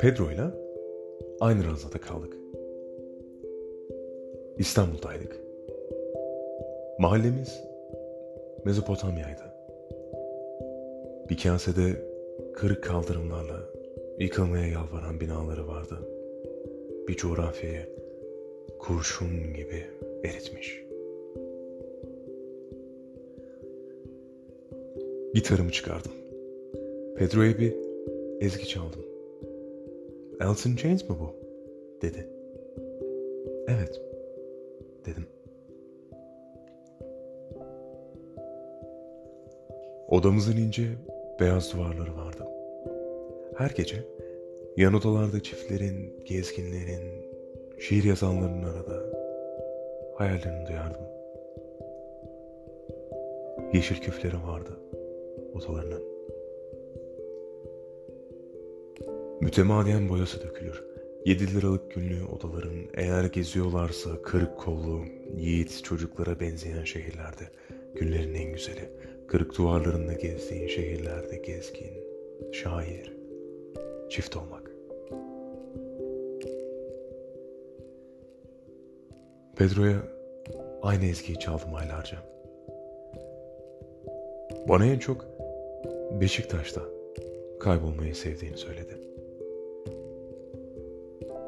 Pedro'yla aynı ranzada kaldık. İstanbul'daydık. Mahallemiz Mezopotamya'ydı. Bir kasede kırık kaldırımlarla yıkılmaya yalvaran binaları vardı. Bir coğrafyayı kurşun gibi eritmiş. Gitarımı çıkardım. Pedro'ya bir ezgi çaldım. "Alice in Chains mi bu?" dedi. "Evet," dedim. Odamızın ince beyaz duvarları vardı. Her gece yan odalarda çiftlerin, gezginlerin, şiir yazanların arada hayallerini duyardım. Yeşil küfleri vardı odalarının. Mütemadiyen boyası dökülür. 7 liralık günlüğü odaların, eğer geziyorlarsa kırık kollu, yiğit çocuklara benzeyen şehirlerde günlerin en güzeli, kırık duvarlarında gezdiğin şehirlerde gezgin, şair, çift olmak. Pedro'ya aynı ezgiyi çaldım aylarca. Bana en çok Beşiktaş'ta kaybolmayı sevdiğini söyledi.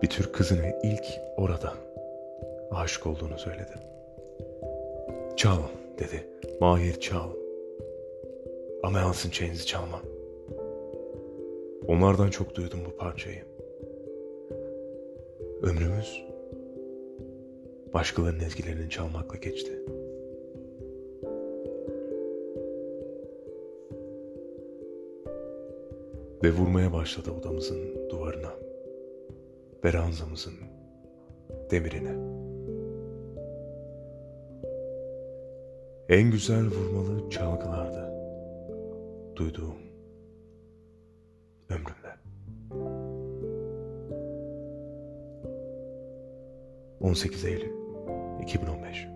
Bir Türk kızına ilk orada aşık olduğunu söyledi. "Çal," dedi. "Mahir, çal. Ama Alice in Chains'i çalma." Onlardan çok duydum bu parçayı. Ömrümüz başkalarının ezgilerini çalmakla geçti. Ve vurmaya başladı odamızın duvarına ve ranzamızın demirine. En güzel vurmalı çalgılardı duyduğum ömrümde. 18 Eylül 2015